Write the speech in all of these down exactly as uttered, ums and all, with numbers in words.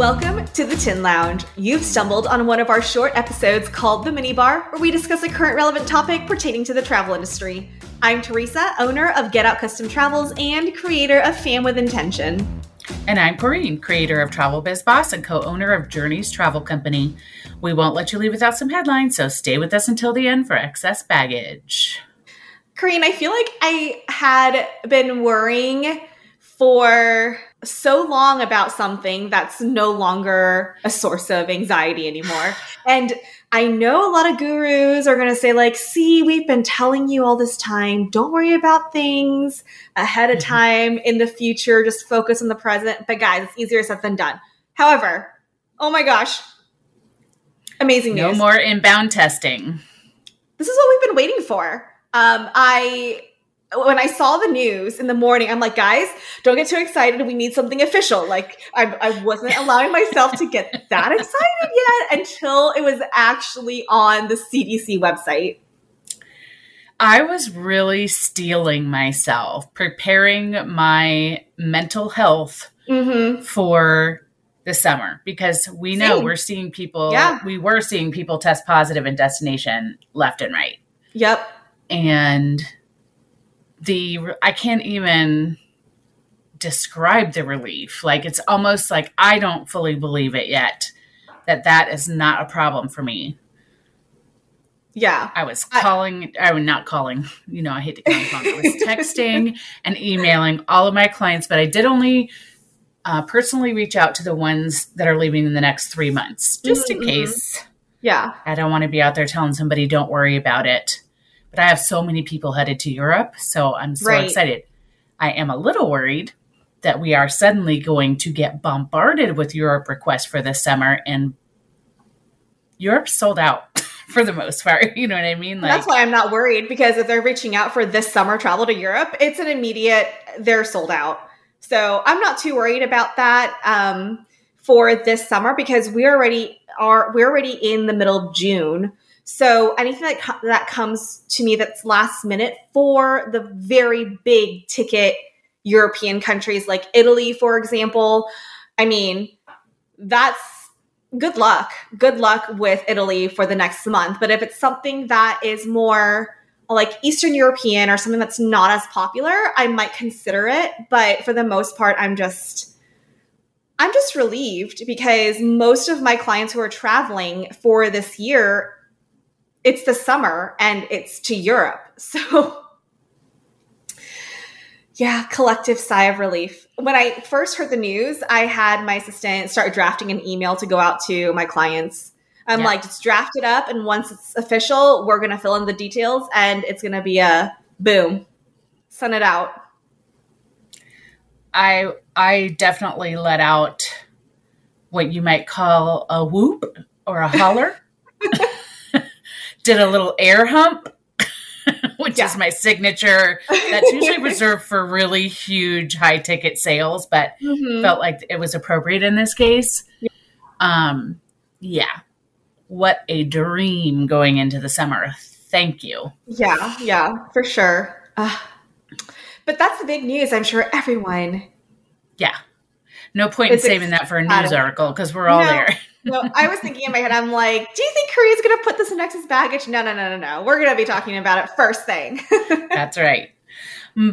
Welcome to the Tin Lounge. You've stumbled on one of our short episodes called The Minibar, where we discuss a current relevant topic pertaining to the travel industry. I'm Teresa, owner of Get Out Custom Travels and creator of Fam With Intention. And I'm Corrine, creator of Travel Biz Boss and co-owner of Journey's Travel Company. We won't let you leave without some headlines, so stay with us until the end for excess baggage. Corrine, I feel like I had been worrying for so long about something that's no longer a source of anxiety anymore. And I know a lot of gurus are going to say like, see, we've been telling you all this time, don't worry about things ahead of time in the future, just focus on the present. But guys, it's easier said than done. However, oh my gosh, amazing news. No more inbound testing. This is what we've been waiting for. Um, I... When I saw the news in the morning, I'm like, guys, don't get too excited. We need something official. Like I, I wasn't allowing myself to get that excited yet until it was actually on the C D C website. I was really stealing myself, preparing my mental health mm-hmm. for the summer, because we know Same. we're seeing people, yeah. we were seeing people test positive in destination left and right. Yep. And The I can't even describe the relief. Like, it's almost like I don't fully believe it yet that that is not a problem for me. Yeah. I was calling, I was not calling, you know, I hate to call them. I was texting and emailing all of my clients, but I did only uh, personally reach out to the ones that are leaving in the next three months, just mm-hmm. in case. Yeah. I don't want to be out there telling somebody, don't worry about it. But I have so many people headed to Europe, so I'm so right. excited. I am a little worried that we are suddenly going to get bombarded with Europe requests for this summer, and Europe's sold out for the most part. You know what I mean? Like, that's why I'm not worried, because if they're reaching out for this summer travel to Europe, it's an immediate, they're sold out. So I'm not too worried about that um, for this summer, because we already are, we're already in the middle of June. So anything that co- that comes to me that's last minute for the very big ticket European countries like Italy, for example, I mean, that's good luck. Good luck with Italy for the next month. But if it's something that is more like Eastern European or something that's not as popular, I might consider it. But for the most part, I'm just... I'm just relieved, because most of my clients who are traveling for this year, it's the summer and it's to Europe. So yeah, collective sigh of relief. When I first heard the news, I had my assistant start drafting an email to go out to my clients. I'm yeah. like, just draft it up. And once it's official, we're going to fill in the details and it's going to be a boom, send it out. I, I definitely let out what you might call a whoop or a holler. Did a little air hump, which yeah. is my signature. That's usually reserved for really huge high ticket sales, but mm-hmm. felt like it was appropriate in this case. Yeah. Um, yeah. What a dream going into the summer. Thank you. Yeah. Yeah, for sure. Uh, but that's the big news. I'm sure everyone. Yeah. No point in saving that for a news article, because we're all no. there. No, I was thinking in my head, I'm like, do you think Korea's going to put this in excess baggage? No, no, no, no, no. We're going to be talking about it first thing. That's right.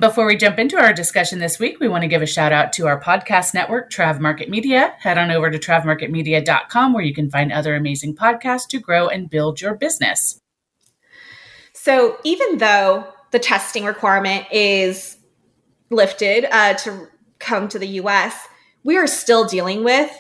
Before we jump into our discussion this week, we want to give a shout out to our podcast network, Trav Market Media. Head on over to trav market media dot com where you can find other amazing podcasts to grow and build your business. So even though the testing requirement is lifted uh, to come to the U S, we are still dealing with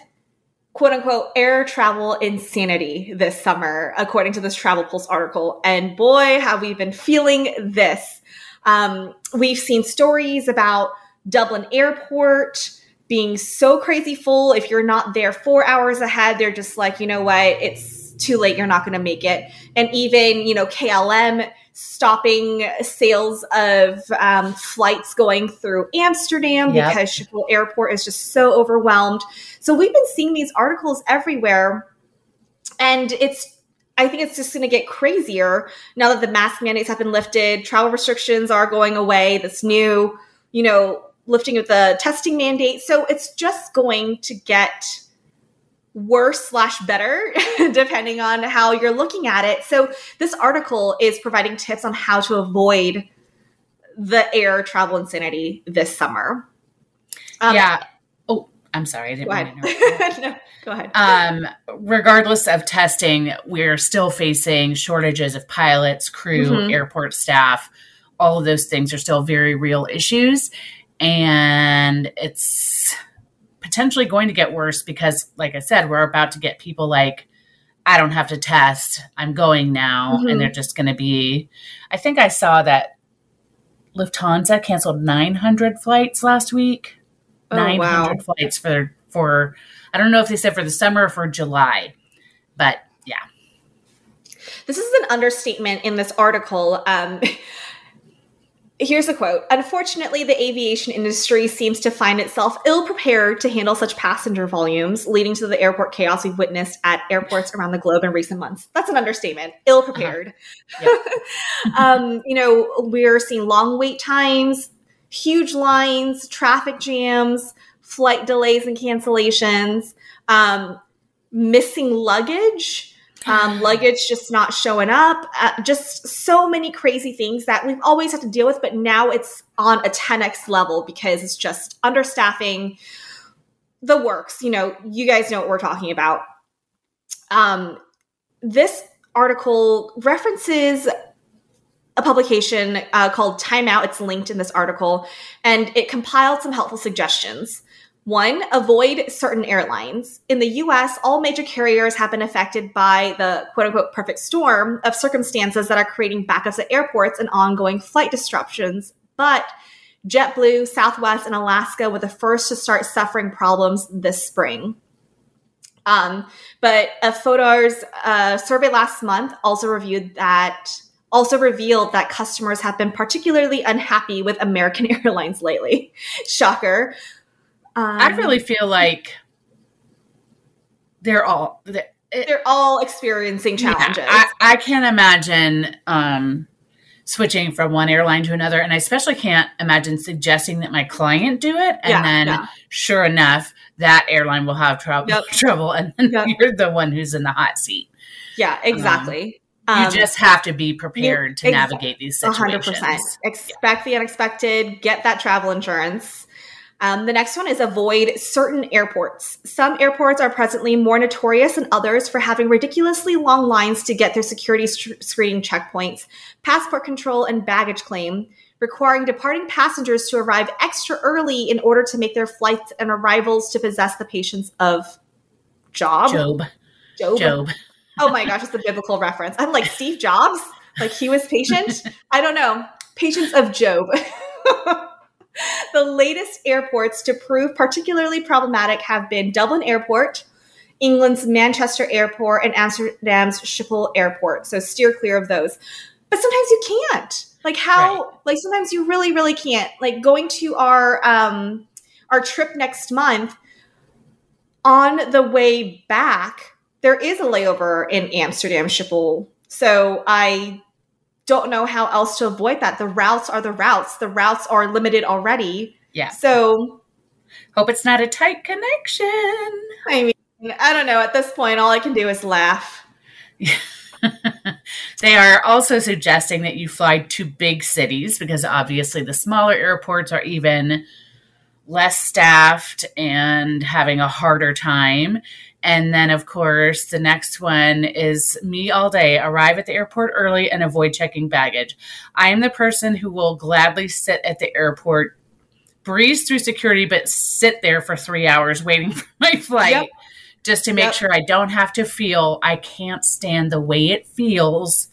quote unquote air travel insanity this summer, according to this Travel Pulse article. And boy, have we been feeling this. Um, we've seen stories about Dublin Airport being so crazy full. If you're not there four hours ahead, they're just like, you know what, it's too late. You're not going to make it. And even, you know, K L M stopping sales of um, flights going through Amsterdam yep. because Schiphol Airport is just so overwhelmed. So we've been seeing these articles everywhere. And it's, I think it's just going to get crazier now that the mask mandates have been lifted, travel restrictions are going away, this new, you know, lifting of the testing mandate. So it's just going to get worse slash better, depending on how you're looking at it. So this article is providing tips on how to avoid the air travel insanity this summer. Um, yeah. Oh, I'm sorry. I didn't want to interrupt. No, go ahead. Um, regardless of testing, we're still facing shortages of pilots, crew, mm-hmm. airport staff. All of those things are still very real issues. And it's potentially going to get worse because, like I said, we're about to get people like, I don't have to test, I'm going now. Mm-hmm. And they're just going to be, I think I saw that Lufthansa canceled nine hundred flights last week. Oh, nine hundred wow. flights for, for, I don't know if they said for the summer or for July, but yeah. This is an understatement in this article. Um, Here's a quote. Unfortunately, the aviation industry seems to find itself ill-prepared to handle such passenger volumes, leading to the airport chaos we've witnessed at airports around the globe in recent months. That's an understatement. Ill-prepared. Uh-huh. Yep. um, you know, we're seeing long wait times, huge lines, traffic jams, flight delays and cancellations, um, missing luggage. Um, luggage just not showing up, uh, just so many crazy things that we've always had to deal with, but now it's on a ten X level because it's just understaffing, the works. You know, you guys know what we're talking about. Um, this article references a publication uh, called Time Out. It's linked in this article, and it compiled some helpful suggestions. One, avoid certain airlines. In the U S, all major carriers have been affected by the quote-unquote perfect storm of circumstances that are creating backups at airports and ongoing flight disruptions. But JetBlue, Southwest, and Alaska were the first to start suffering problems this spring. Um, but a Fodor's uh, survey last month also reviewed that also revealed that customers have been particularly unhappy with American Airlines lately. Shocker. Um, I really feel like they're all they're, they're all experiencing challenges. Yeah, I, I can't imagine um, switching from one airline to another, and I especially can't imagine suggesting that my client do it, and yeah, then yeah. sure enough, that airline will have trouble, yep. trouble, and then yep. you're the one who's in the hot seat. Yeah, exactly. Um, You um, just have to be prepared to exactly, navigate these situations. one hundred percent. Expect yeah. the unexpected. Get that travel insurance. Um, the next one is avoid certain airports. Some airports are presently more notorious than others for having ridiculously long lines to get through security tr- screening checkpoints, passport control, and baggage claim, requiring departing passengers to arrive extra early in order to make their flights and arrivals to possess the patience of Job. Job. Job. Job. Oh my gosh, it's a biblical reference. I'm like Steve Jobs, like he was patient. I don't know. Patience of Job. The latest airports to prove particularly problematic have been Dublin Airport, England's Manchester Airport, and Amsterdam's Schiphol Airport. So steer clear of those. But sometimes you can't. Like how? Right. Like sometimes you really, really can't. Like going to our um, our trip next month. On the way back, there is a layover in Amsterdam Schiphol. So I. don't know how else to avoid that. The routes are the routes. The routes are limited already. Yeah. So hope it's not a tight connection. I mean, I don't know. At this point, all I can do is laugh. They are also suggesting that you fly to big cities because obviously the smaller airports are even less staffed and having a harder time. And then, of course, the next one is me all day. Arrive at the airport early and avoid checking baggage. I am the person who will gladly sit at the airport, breeze through security, but sit there for three hours waiting for my flight yep. just to make yep. sure I don't have to feel. I can't stand the way it feels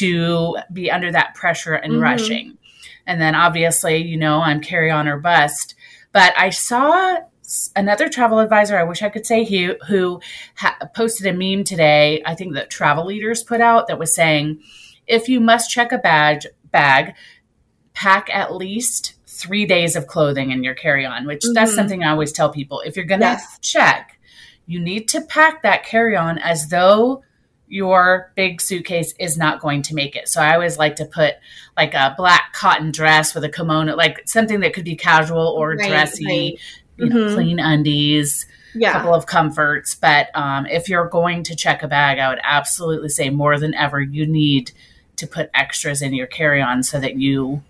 to be under that pressure and mm-hmm. rushing. And then, obviously, you know, I'm carry on or bust. But I saw another travel advisor, I wish I could say who, who ha- posted a meme today, I think that Travel Leaders put out, that was saying, if you must check a badge, bag, pack at least three days of clothing in your carry-on, which mm-hmm. that's something I always tell people. If you're going to yes. check, you need to pack that carry-on as though your big suitcase is not going to make it. So I always like to put like a black cotton dress with a kimono, like something that could be casual or right, dressy. Right. You know, mm-hmm. clean undies, yeah. couple of comforts. But um, if you're going to check a bag, I would absolutely say more than ever, you need to put extras in your carry-on so that you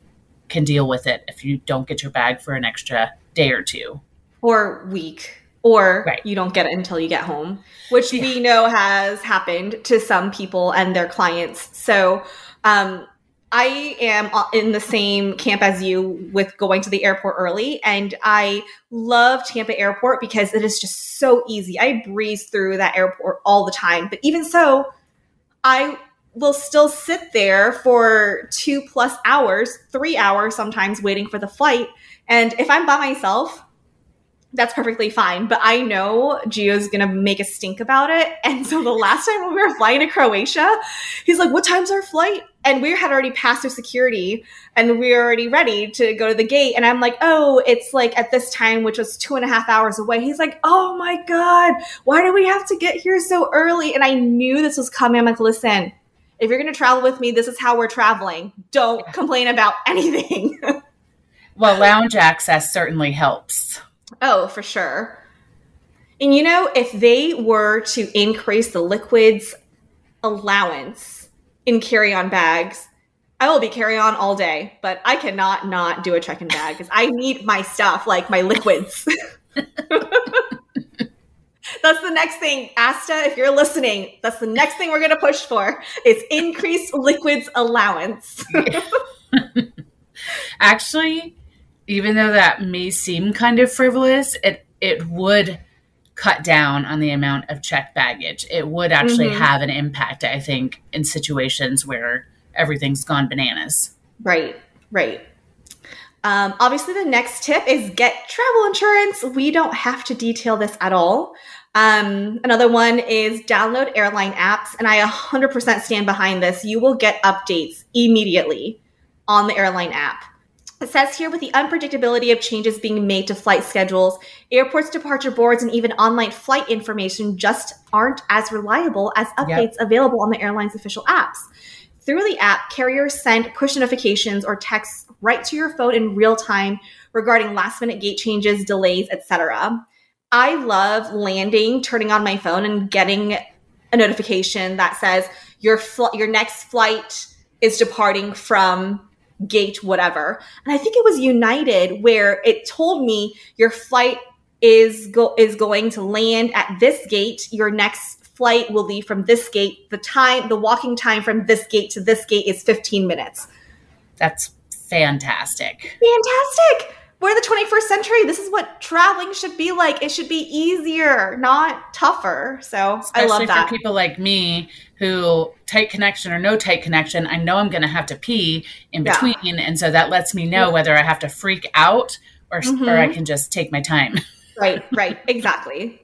can deal with it if you don't get your bag for an extra day or two. Or week. Or right. you don't get it until you get home, which yeah. we know has happened to some people and their clients. So um, I am in the same camp as you with going to the airport early. And I love Tampa Airport because it is just so easy. I breeze through that airport all the time. But even so, I will still sit there for two plus hours, three hours sometimes waiting for the flight. And if I'm by myself, that's perfectly fine. But I know Gio's going to make a stink about it. And so the last time when we were flying to Croatia, he's like, what time's our flight? And we had already passed through security and we were already ready to go to the gate. And I'm like, oh, it's like at this time, which was two and a half hours away. He's like, oh my God, why do we have to get here so early? And I knew this was coming. I'm like, listen, if you're going to travel with me, this is how we're traveling. Don't yeah. complain about anything. Well, lounge access certainly helps. Oh, for sure. And, you know, if they were to increase the liquids allowance in carry-on bags, I will be carry-on all day, but I cannot not do a check-in bag because I need my stuff, like my liquids. That's the next thing. Asta, if you're listening, that's the next thing we're going to push for is increased liquids allowance. Actually, even though that may seem kind of frivolous, it, it would cut down on the amount of checked baggage. It would actually mm-hmm. have an impact, I think, in situations where everything's gone bananas. Right, right. Um, obviously, the next tip is get travel insurance. We don't have to detail this at all. Um, another one is download airline apps, and I one hundred percent stand behind this. You will get updates immediately on the airline app. It says here, with the unpredictability of changes being made to flight schedules, airports, departure boards, and even online flight information just aren't as reliable as updates yep. available on the airline's official apps. Through the app, carriers send push notifications or texts right to your phone in real time regarding last-minute gate changes, delays, et cetera. I love landing, turning on my phone, and getting a notification that says your fl- your next flight is departing from gate whatever. And I think it was United where it told me your flight is go- is going to land at this gate. Your next flight will leave from this gate. The time, the walking time from this gate to this gate is fifteen minutes. That's fantastic. Fantastic. We're the twenty-first century. This is what traveling should be like. It should be easier, not tougher. So especially I love that. Especially for people like me who, tight connection or no tight connection, I know I'm going to have to pee in between. Yeah. And so that lets me know whether I have to freak out or, mm-hmm. or I can just take my time. Right, right. Exactly.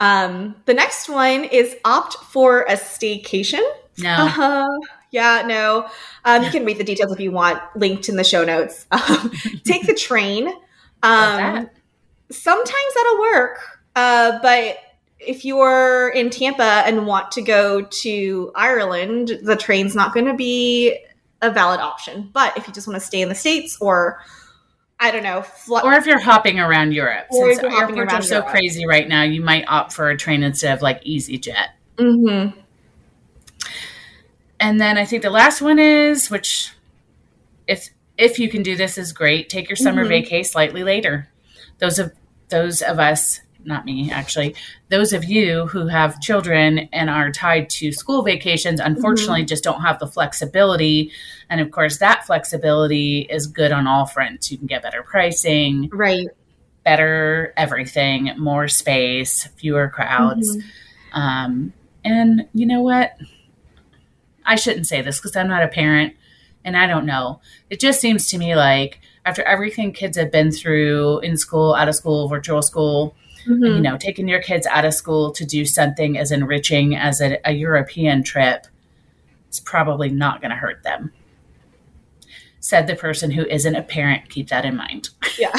Um, the next one is opt for a staycation. No. Uh-huh. Yeah, no. Um, you can read the details if you want, linked in the show notes. Um, take the train. Um, sometimes that'll work. Uh, but if you're in Tampa and want to go to Ireland, the train's not going to be a valid option. But if you just want to stay in the States or, I don't know. Fl- or if you're hopping around Europe. Or Since if you're airports are so Europe. Crazy right now, you might opt for a train instead of like EasyJet. Mm-hmm. And then I think the last one is, which if if you can do this is great, take your summer mm-hmm. vacay slightly later. Those of those of us, not me actually, those of you who have children and are tied to school vacations, unfortunately mm-hmm. just don't have the flexibility. And of course that flexibility is good on all fronts. You can get better pricing, right? Better everything, more space, fewer crowds. Mm-hmm. Um, and you know what? I shouldn't say this because I'm not a parent and I don't know. It just seems to me like after everything kids have been through in school, out of school, virtual school, mm-hmm. you know, taking your kids out of school to do something as enriching as a, a European trip is probably not going to hurt them. Said the person who isn't a parent. Keep that in mind. Yeah.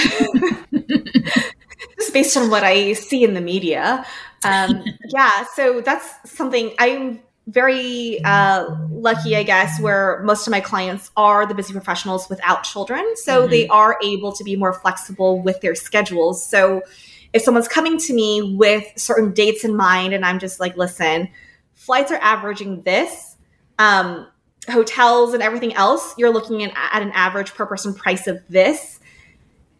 Just based on what I see in the media. Um, yeah. So that's something I'm very uh, lucky, I guess, where most of my clients are the busy professionals without children. So mm-hmm. they are able to be more flexible with their schedules. So if someone's coming to me with certain dates in mind and I'm just like, listen, flights are averaging this, um, hotels and everything else, you're looking at, at an average per person price of this.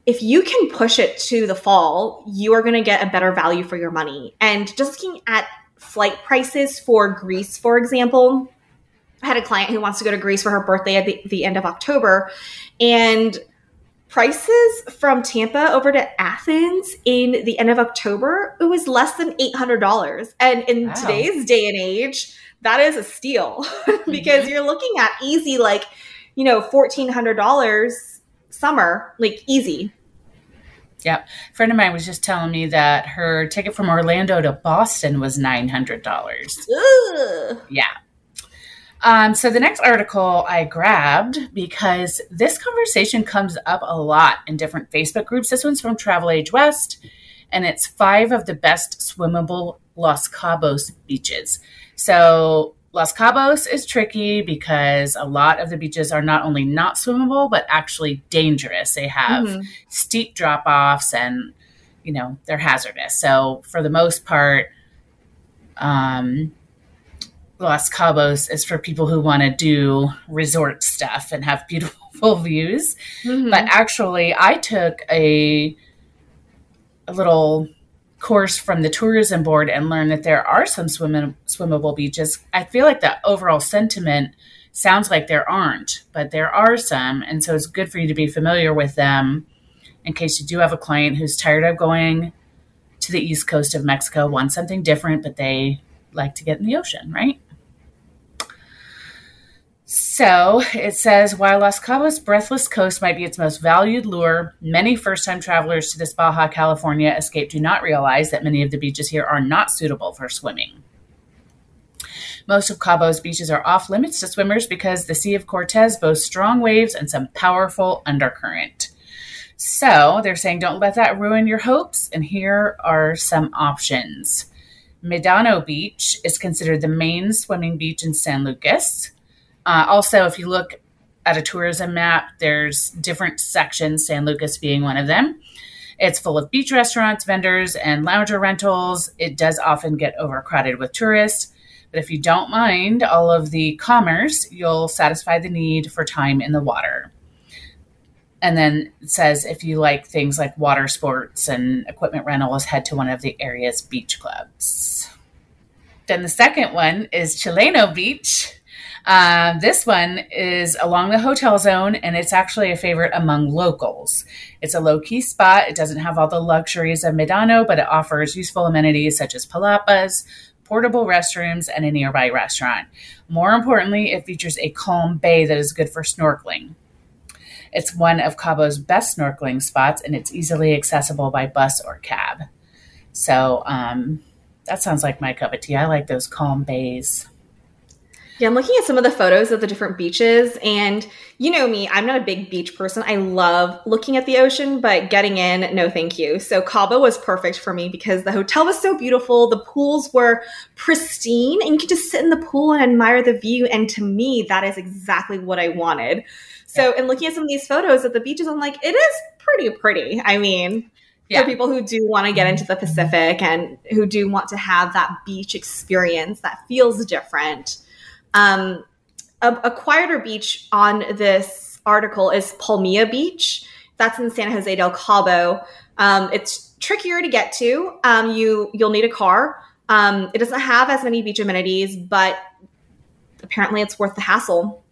If you can push it to the fall, you are going to get a better value for your money. And just looking at flight prices for Greece, for example, I had a client who wants to go to Greece for her birthday at the, the end of October, and prices from Tampa over to Athens in the end of October, it was less than eight hundred dollars. And in wow. today's day and age, that is a steal because mm-hmm. you're looking at easy, like, you know, fourteen hundred dollars summer, like easy. Yep. A friend of mine was just telling me that her ticket from Orlando to Boston was nine hundred dollars. Ugh. Yeah. Um, so the next article I grabbed because this conversation comes up a lot in different Facebook groups. This one's from Travel Age West, and it's five of the best swimmable Los Cabos beaches. So Los Cabos is tricky because a lot of the beaches are not only not swimmable, but actually dangerous. They have mm-hmm. steep drop-offs and, you know, they're hazardous. So for the most part, um, Los Cabos is for people who want to do resort stuff and have beautiful views. Mm-hmm. But actually, I took a a little course from the tourism board and learned that there are some swim, swimmable beaches. I feel like the overall sentiment sounds like there aren't, but there are some. And so it's good for you to be familiar with them in case you do have a client who's tired of going to the east coast of Mexico, wants something different, but they like to get in the ocean, right? So it says, while Los Cabos' breathless coast might be its most valued lure, many first-time travelers to this Baja California escape do not realize that many of the beaches here are not suitable for swimming. Most of Cabos' beaches are off-limits to swimmers because the Sea of Cortez boasts strong waves and some powerful undercurrent. So they're saying, don't let that ruin your hopes, and here are some options. Medano Beach is considered the main swimming beach in San Lucas. Uh, also, if you look at a tourism map, there's different sections, San Lucas being one of them. It's full of beach restaurants, vendors, and lounger rentals. It does often get overcrowded with tourists. But if you don't mind all of the commerce, you'll satisfy the need for time in the water. And then it says if you like things like water sports and equipment rentals, head to one of the area's beach clubs. Then the second one is Chileno Beach. Uh, this one is along the hotel zone, and it's actually a favorite among locals. It's a low-key spot. It doesn't have all the luxuries of Medano, but it offers useful amenities such as palapas, portable restrooms, and a nearby restaurant. More importantly, it features a calm bay that is good for snorkeling. It's one of Cabo's best snorkeling spots, and it's easily accessible by bus or cab. So um, that sounds like my cup of tea. I like those calm bays. Yeah, I'm looking at some of the photos of the different beaches, and you know me, I'm not a big beach person. I love looking at the ocean, but getting in, no thank you. So Cabo was perfect for me because the hotel was so beautiful, the pools were pristine, and you could just sit in the pool and admire the view, and to me, that is exactly what I wanted. So in looking at some of these photos at the beaches, I'm like, it is pretty pretty. I mean, yeah. For people who do want to get into the Pacific and who do want to have that beach experience that feels different. Um, a, a quieter beach on this article is Palmia Beach. That's in San Jose del Cabo. Um, it's trickier to get to. Um, you, you'll need a car. Um, it doesn't have as many beach amenities, but apparently it's worth the hassle.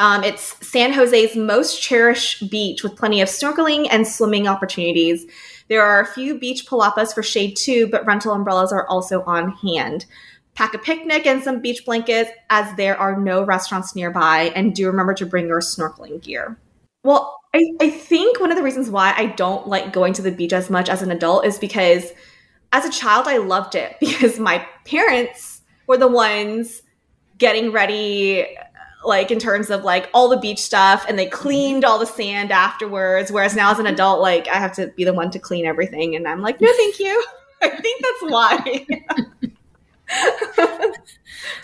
Um, it's San Jose's most cherished beach with plenty of snorkeling and swimming opportunities. There are a few beach palapas for shade too, but rental umbrellas are also on hand. Pack a picnic and some beach blankets as there are no restaurants nearby, and do remember to bring your snorkeling gear. Well, I, I think one of the reasons why I don't like going to the beach as much as an adult is because as a child, I loved it because my parents were the ones getting ready, like in terms of like all the beach stuff, and they cleaned all the sand afterwards. Whereas now as an adult, like I have to be the one to clean everything. And I'm like, no, thank you. I think that's why.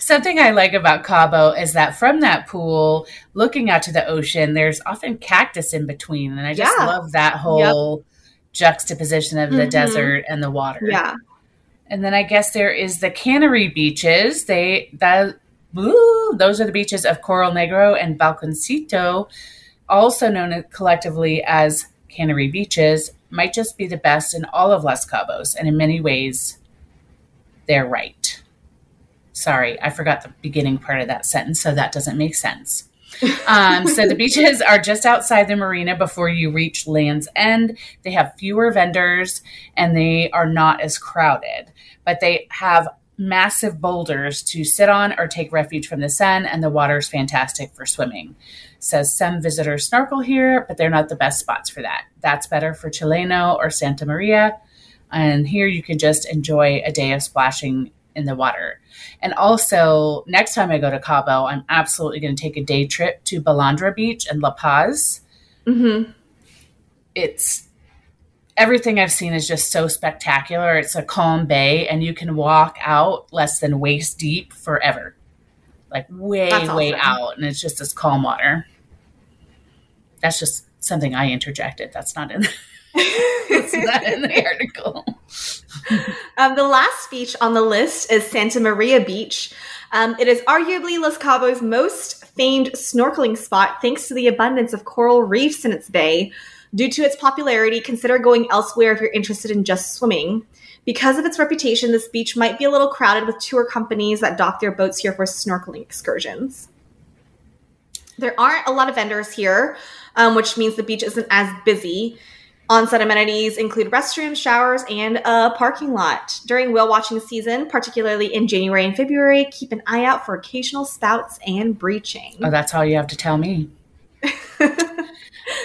Something I like about Cabo is that from that pool, looking out to the ocean, there's often cactus in between. And I just yeah. love that whole yep. juxtaposition of the mm-hmm. desert and the water. Yeah. And then I guess there is the Cannery beaches. They that woo, those are the beaches of Coral Negro and Balconcito, also known collectively as Cannery beaches, might just be the best in all of Los Cabos. And in many ways, they're right. Sorry, I forgot the beginning part of that sentence, so that doesn't make sense. Um, so the beaches are just outside the marina before you reach Land's End. They have fewer vendors and they are not as crowded, but they have massive boulders to sit on or take refuge from the sun, and the water is fantastic for swimming. So some visitors snorkel here, but they're not the best spots for that. That's better for Chileno or Santa Maria. And here you can just enjoy a day of splashing in the water. And also, next time I go to Cabo, I'm absolutely going to take a day trip to Balandra Beach and La Paz. Mm-hmm. It's everything I've seen is just so spectacular. It's a calm bay, and you can walk out less than waist deep forever, like way, That's way awesome. out, and it's just this calm water. That's just something I interjected. That's not in. It's not in the article. Um, the last beach on the list is Santa Maria Beach. Um, it is arguably Los Cabos' most famed snorkeling spot thanks to the abundance of coral reefs in its bay. Due to its popularity, consider going elsewhere if you're interested in just swimming. Because of its reputation, this beach might be a little crowded with tour companies that dock their boats here for snorkeling excursions. There aren't a lot of vendors here, um, which means the beach isn't as busy. On-site amenities include restrooms, showers, and a parking lot. During whale watching season, particularly in January and February, keep an eye out for occasional spouts and breaching. Oh, that's all you have to tell me. uh,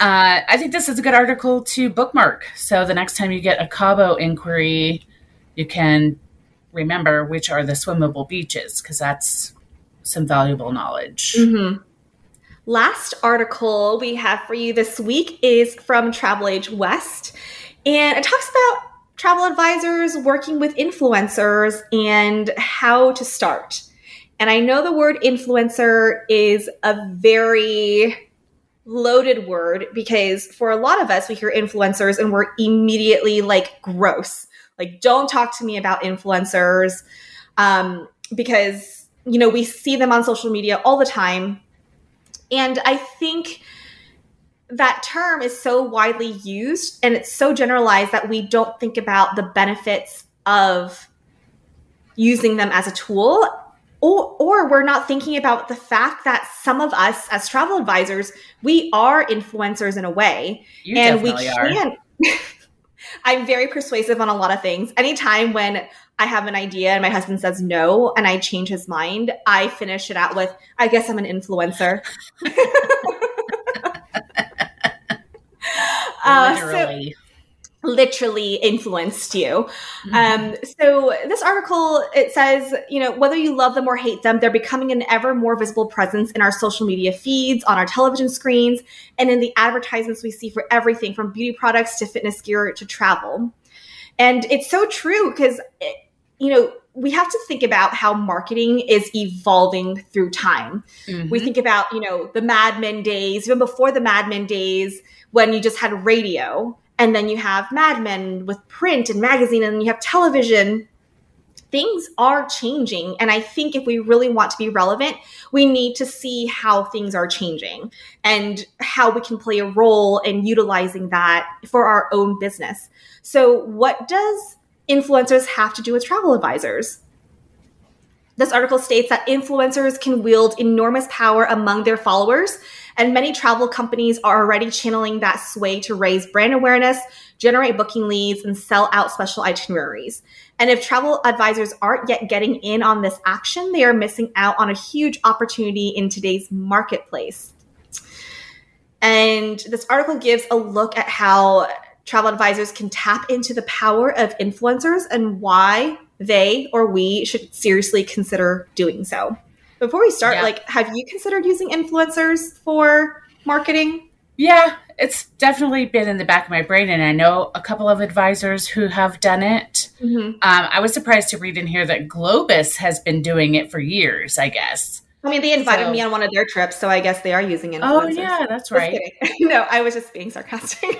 I think this is a good article to bookmark. So the next time you get a Cabo inquiry, you can remember which are the swimmable beaches, because that's some valuable knowledge. Mm-hmm. Last article we have for you this week is from Travel Age West, and it talks about travel advisors working with influencers and how to start. And I know the word influencer is a very loaded word, because for a lot of us, we hear influencers and we're immediately like, gross. Like, don't talk to me about influencers, um, because, you know, we see them on social media all the time. And I think that term is so widely used and it's so generalized that we don't think about the benefits of using them as a tool, or, or we're not thinking about the fact that some of us as travel advisors, we are influencers in a way. You and we can. I'm very persuasive on a lot of things. Anytime when I have an idea and my husband says no and I change his mind, I finish it out with, I guess I'm an influencer. Literally. Uh, so, literally influenced you. Mm-hmm. Um, so this article, it says, you know, whether you love them or hate them, they're becoming an ever more visible presence in our social media feeds, on our television screens, and in the advertisements we see for everything from beauty products to fitness gear to travel. And it's so true, because you know, we have to think about how marketing is evolving through time. Mm-hmm. We think about, you know, the Mad Men days, even before the Mad Men days, when you just had radio, and then you have Mad Men with print and magazine, and then you have television. Things are changing. And I think if we really want to be relevant, we need to see how things are changing and how we can play a role in utilizing that for our own business. So what does influencers have to do with travel advisors? This article states that influencers can wield enormous power among their followers, and many travel companies are already channeling that sway to raise brand awareness, generate booking leads, and sell out special itineraries. And if travel advisors aren't yet getting in on this action, they are missing out on a huge opportunity in today's marketplace. And this article gives a look at how travel advisors can tap into the power of influencers and why they or we should seriously consider doing so. Before we start, yeah. like, have you considered using influencers for marketing? Yeah, it's definitely been in the back of my brain, and I know a couple of advisors who have done it. Mm-hmm. Um, I was surprised to read in here that Globus has been doing it for years, I guess. I mean, they invited so, me on one of their trips, so I guess they are using influencers. Oh, yeah, that's right. No, I was just being sarcastic.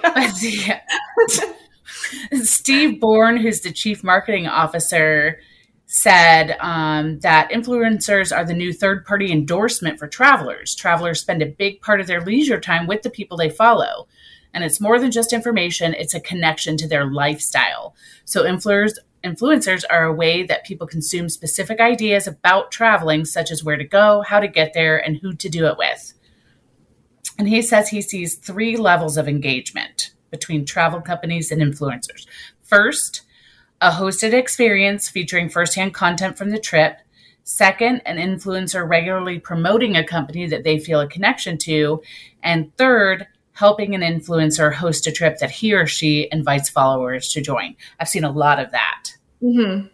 Steve Bourne, who's the chief marketing officer, said um, that influencers are the new third-party endorsement for travelers. Travelers spend a big part of their leisure time with the people they follow. And it's more than just information. It's a connection to their lifestyle. So influencers are a way that people consume specific ideas about traveling, such as where to go, how to get there, and who to do it with. And he says he sees three levels of engagement between travel companies and influencers. First, a hosted experience featuring firsthand content from the trip. Second, an influencer regularly promoting a company that they feel a connection to. And third, helping an influencer host a trip that he or she invites followers to join. I've seen a lot of that. Mm-hmm.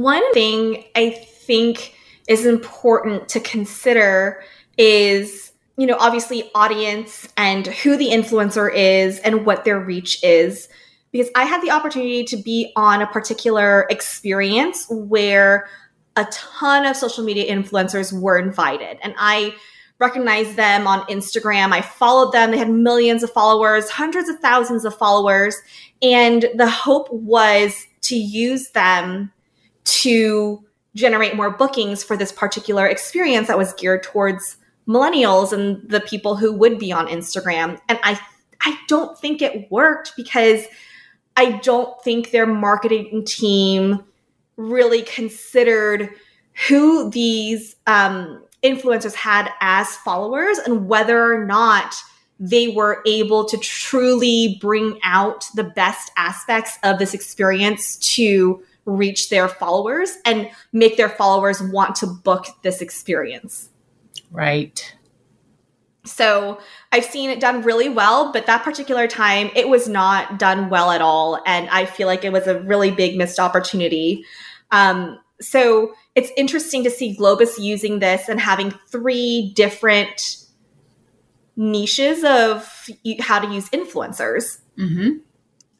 One thing I think is important to consider is, you know, obviously audience and who the influencer is and what their reach is. Because I had the opportunity to be on a particular experience where a ton of social media influencers were invited. And I recognized them on Instagram. I followed them. They had millions of followers, hundreds of thousands of followers. And the hope was to use them to generate more bookings for this particular experience that was geared towards millennials and the people who would be on Instagram. And I, I don't think it worked because I don't think their marketing team really considered who these um, influencers had as followers and whether or not they were able to truly bring out the best aspects of this experience to reach their followers and make their followers want to book this experience. Right. So I've seen it done really well, but that particular time it was not done well at all. And I feel like it was a really big missed opportunity. Um, so it's interesting to see Globus using this and having three different niches of how to use influencers. Mm-hmm.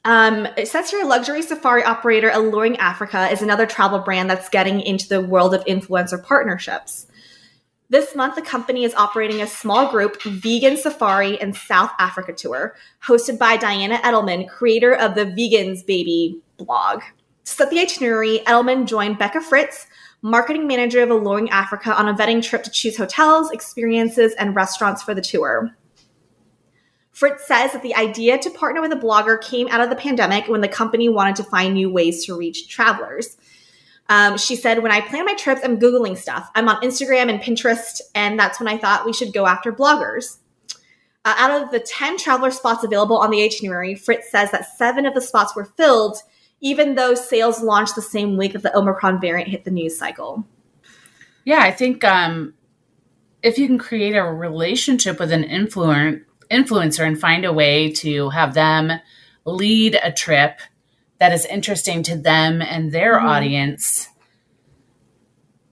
Um, it says here, luxury safari operator Alluring Africa is another travel brand that's getting into the world of influencer partnerships. This month, the company is operating a small group vegan safari and South Africa tour hosted by Diana Edelman, creator of the Vegans Baby blog. To set the itinerary, Edelman joined Becca Fritz, marketing manager of Alluring Africa, on a vetting trip to choose hotels, experiences, and restaurants for the tour. Fritz says that the idea to partner with a blogger came out of the pandemic when the company wanted to find new ways to reach travelers. Um, she said, when I plan my trips, I'm Googling stuff. I'm on Instagram and Pinterest, and that's when I thought we should go after bloggers. Uh, out of the ten traveler spots available on the itinerary, Fritz says that seven of the spots were filled, even though sales launched the same week that the Omicron variant hit the news cycle. Yeah, I think um, if you can create a relationship with an influencer influencer and find a way to have them lead a trip that is interesting to them and their mm-hmm. audience,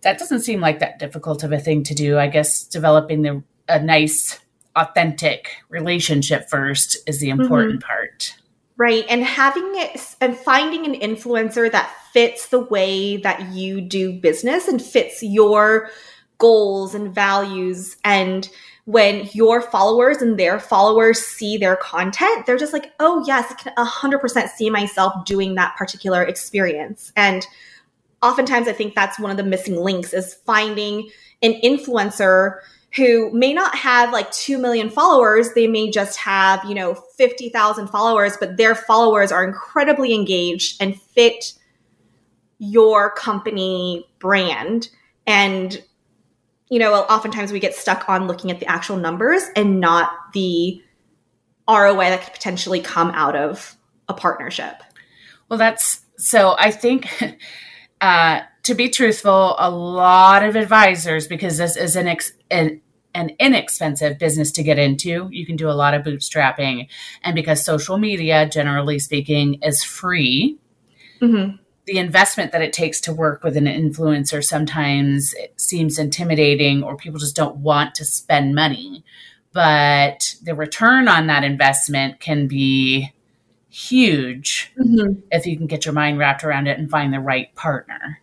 that doesn't seem like that difficult of a thing to do. I guess developing the, a nice, authentic relationship first is the important mm-hmm. part. Right. And having it and finding an influencer that fits the way that you do business and fits your goals and values. And when your followers and their followers see their content, they're just like, oh, yes, I can one hundred percent see myself doing that particular experience. And oftentimes I think that's one of the missing links is finding an influencer who may not have like two million followers. They may just have, you know, fifty thousand followers, but their followers are incredibly engaged and fit your company brand. And you know, oftentimes we get stuck on looking at the actual numbers and not the R O I that could potentially come out of a partnership. Well, that's so I think, uh, to be truthful, a lot of advisors, because this is an, ex, an an inexpensive business to get into, you can do a lot of bootstrapping. And because social media, generally speaking, is free, mm-hmm. the investment that it takes to work with an influencer sometimes it seems intimidating, or people just don't want to spend money. But the return on that investment can be huge mm-hmm. if you can get your mind wrapped around it and find the right partner.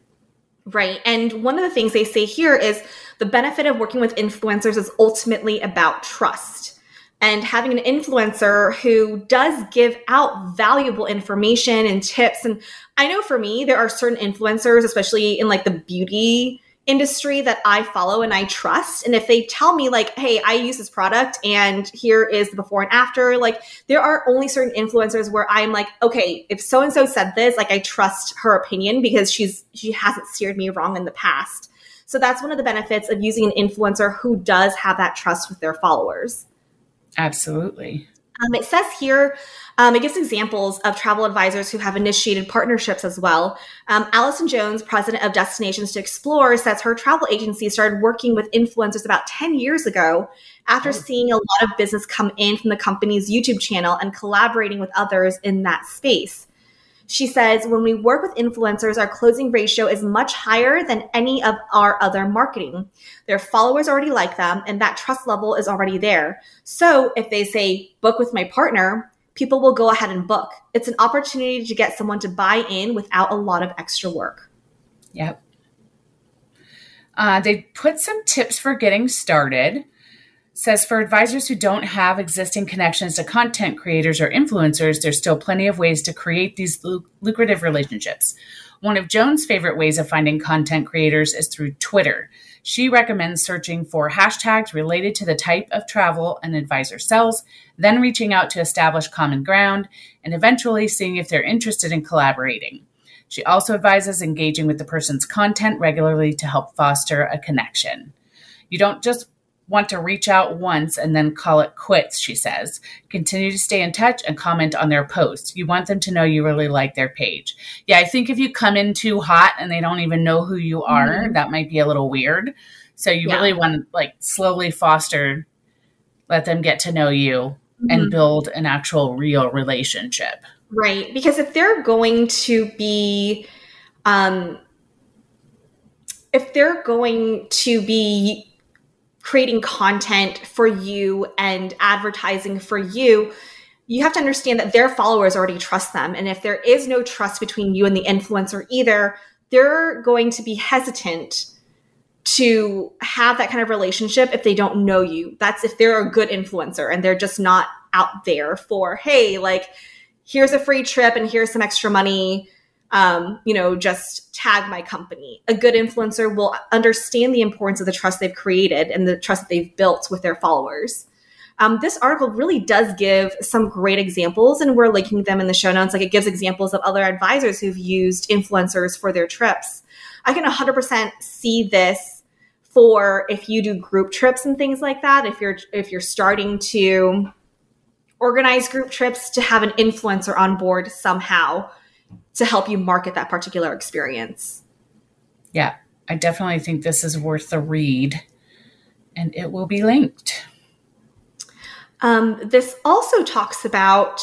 Right. And one of the things they say here is the benefit of working with influencers is ultimately about trust. and having an influencer who does give out valuable information and tips. And I know for me, there are certain influencers, especially in like the beauty industry, that I follow and I trust. And if they tell me like, hey, I use this product and here is the before and after, like there are only certain influencers where I'm like, okay, if so-and-so said this, like I trust her opinion because she's, she hasn't steered me wrong in the past. So that's one of the benefits of using an influencer who does have that trust with their followers. Absolutely. Um, it says here, um, it gives examples of travel advisors who have initiated partnerships as well. Um, Allison Jones, president of Destinations to Explore, says her travel agency started working with influencers about ten years ago after oh. seeing a lot of business come in from the company's YouTube channel and collaborating with others in that space. She says, when we work with influencers, our closing ratio is much higher than any of our other marketing. Their followers already like them, and that trust level is already there. So if they say, book with my partner, people will go ahead and book. It's an opportunity to get someone to buy in without a lot of extra work. Yep. Uh, they put some tips for getting started. Says for advisors who don't have existing connections to content creators or influencers, there's still plenty of ways to create these lucrative relationships. One of Joan's favorite ways of finding content creators is through Twitter. She recommends searching for hashtags related to the type of travel an advisor sells, then reaching out to establish common ground, and eventually seeing if they're interested in collaborating. She also advises engaging with the person's content regularly to help foster a connection. You don't just want to reach out once and then call it quits, she says. Continue to stay in touch and comment on their posts. You want them to know you really like their page. Yeah, I think if you come in too hot and they don't even know who you are, mm-hmm. that might be a little weird. So you yeah. really want to like slowly foster, let them get to know you mm-hmm. and build an actual real relationship. Right. Because if they're going to be, um, if they're going to be, creating content for you and advertising for you, you have to understand that their followers already trust them. And if there is no trust between you and the influencer either, they're going to be hesitant to have that kind of relationship if they don't know you. That's if they're a good influencer and they're just not out there for, hey, like, here's a free trip and here's some extra money. Um, you know, just tag my company. A good influencer will understand the importance of the trust they've created and the trust they've built with their followers. Um, this article really does give some great examples, and we're linking them in the show notes. Like it gives examples of other advisors who've used influencers for their trips. I can one hundred percent see this for if you do group trips and things like that. If you're if you're starting to organize group trips, to have an influencer on board somehow to help you market that particular experience. Yeah, I definitely think this is worth the read, and it will be linked. Um, this also talks about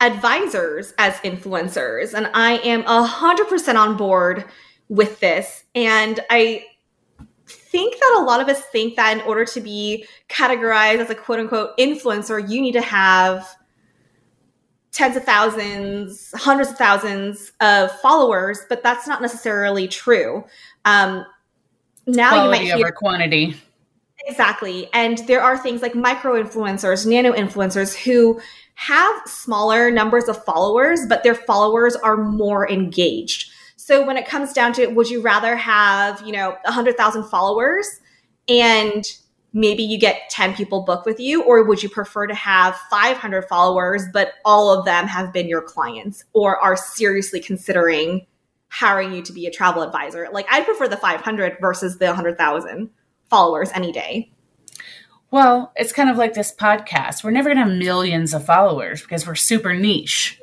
advisors as influencers, and I am one hundred percent on board with this. And I think that a lot of us think that in order to be categorized as a quote-unquote influencer, you need to have tens of thousands, hundreds of thousands of followers, but that's not necessarily true. Um, now Quality you might hear over quantity. Exactly. And there are things like micro influencers, nano influencers who have smaller numbers of followers, but their followers are more engaged. So when it comes down to it, would you rather have, you know, a hundred thousand followers and maybe you get ten people book with you, or would you prefer to have five hundred followers, but all of them have been your clients or are seriously considering hiring you to be a travel advisor? Like, I'd prefer the five hundred versus the one hundred thousand followers any day. Well, it's kind of like this podcast. We're never going to have millions of followers because we're super niche.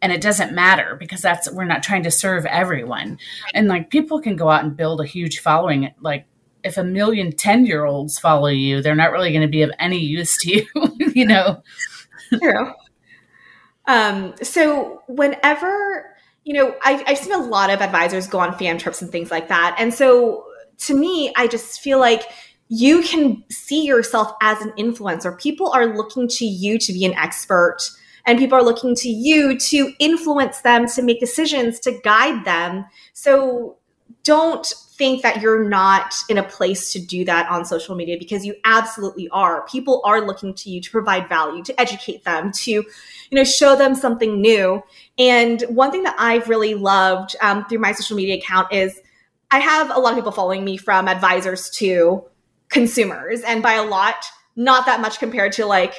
And it doesn't matter because that's we're not trying to serve everyone. And like people can go out and build a huge following, like, if a million ten-year-olds follow you, they're not really going to be of any use to you, you know? True. Um, so whenever, you know, I, I've seen a lot of advisors go on fam trips and things like that. And so to me, I just feel like you can see yourself as an influencer. People are looking to you to be an expert, and people are looking to you to influence them, to make decisions, to guide them. So don't think that you're not in a place to do that on social media, because you absolutely are. People are looking to you to provide value, to educate them, to, you know, show them something new. And one thing that I've really loved um, through my social media account is I have a lot of people following me from advisors to consumers, and by a lot, not that much compared to like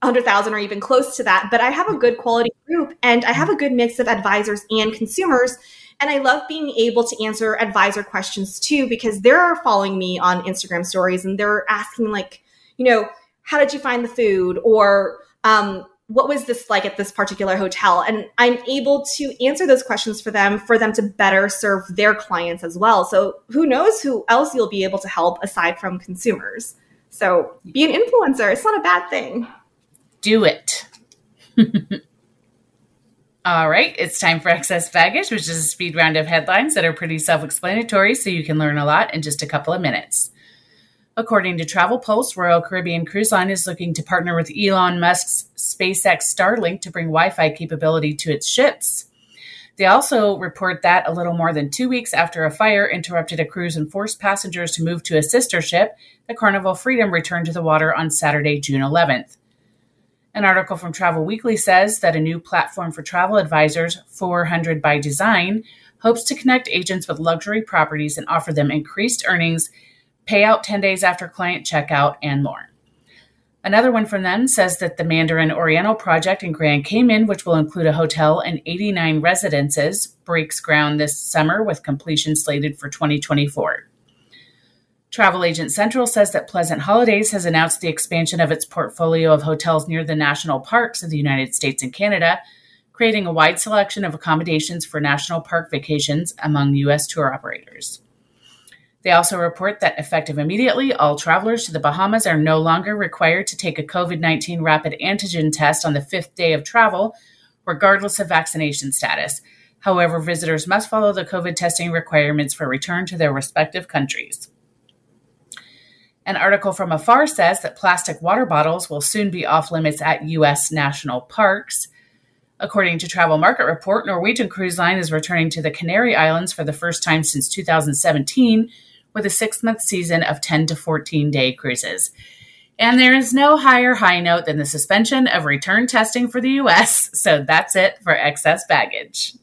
one hundred thousand or even close to that, but I have a good quality group and I have a good mix of advisors and consumers. And I love being able to answer advisor questions too, because they're following me on Instagram stories and they're asking like, you know, how did you find the food? Or um, what was this like at this particular hotel? And I'm able to answer those questions for them, for them to better serve their clients as well. So who knows who else you'll be able to help aside from consumers. So be an influencer. It's not a bad thing. Do it. All right, it's time for Excess Baggage, which is a speed round of headlines that are pretty self-explanatory, so you can learn a lot in just a couple of minutes. According to Travel Pulse, Royal Caribbean Cruise Line is looking to partner with Elon Musk's SpaceX Starlink to bring Wi-Fi capability to its ships. They also report that a little more than two weeks after a fire interrupted a cruise and forced passengers to move to a sister ship, the Carnival Freedom returned to the water on Saturday, June eleventh. An article from Travel Weekly says that a new platform for travel advisors, four hundred by Design, hopes to connect agents with luxury properties and offer them increased earnings, payout ten days after client checkout, and more. Another one from them says that the Mandarin Oriental project in Grand Cayman, which will include a hotel and eighty-nine residences, breaks ground this summer with completion slated for twenty twenty-four. Travel Agent Central says that Pleasant Holidays has announced the expansion of its portfolio of hotels near the national parks of the United States and Canada, creating a wide selection of accommodations for national park vacations among U S tour operators. They also report that effective immediately, all travelers to the Bahamas are no longer required to take a COVID nineteen rapid antigen test on the fifth day of travel, regardless of vaccination status. However, visitors must follow the COVID testing requirements for return to their respective countries. An article from Afar says that plastic water bottles will soon be off limits at U S national parks. According to Travel Market Report, Norwegian Cruise Line is returning to the Canary Islands for the first time since two thousand seventeen with a six-month season of ten to fourteen-day cruises. And there is no higher high note than the suspension of return testing for the U S, so that's it for Excess Baggage.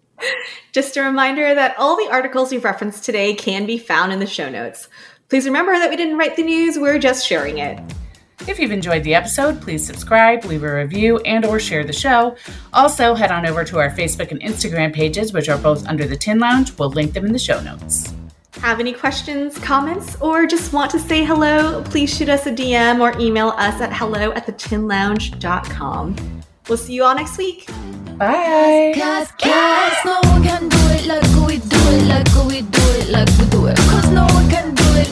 Just a reminder that all the articles we've referenced today can be found in the show notes. Please remember that we didn't write the news, we're just sharing it. If you've enjoyed the episode, please subscribe, leave a review, and or share the show. Also, head on over to our Facebook and Instagram pages, which are both under the Tin Lounge. We'll link them in the show notes. Have any questions, comments, or just want to say hello? Please shoot us a D M or email us at hello at the tin lounge dot com. We'll see you all next week. Bye. Cause, cause, cause no one can do it like we do it, like we do it, like we do it. Cause no one can do it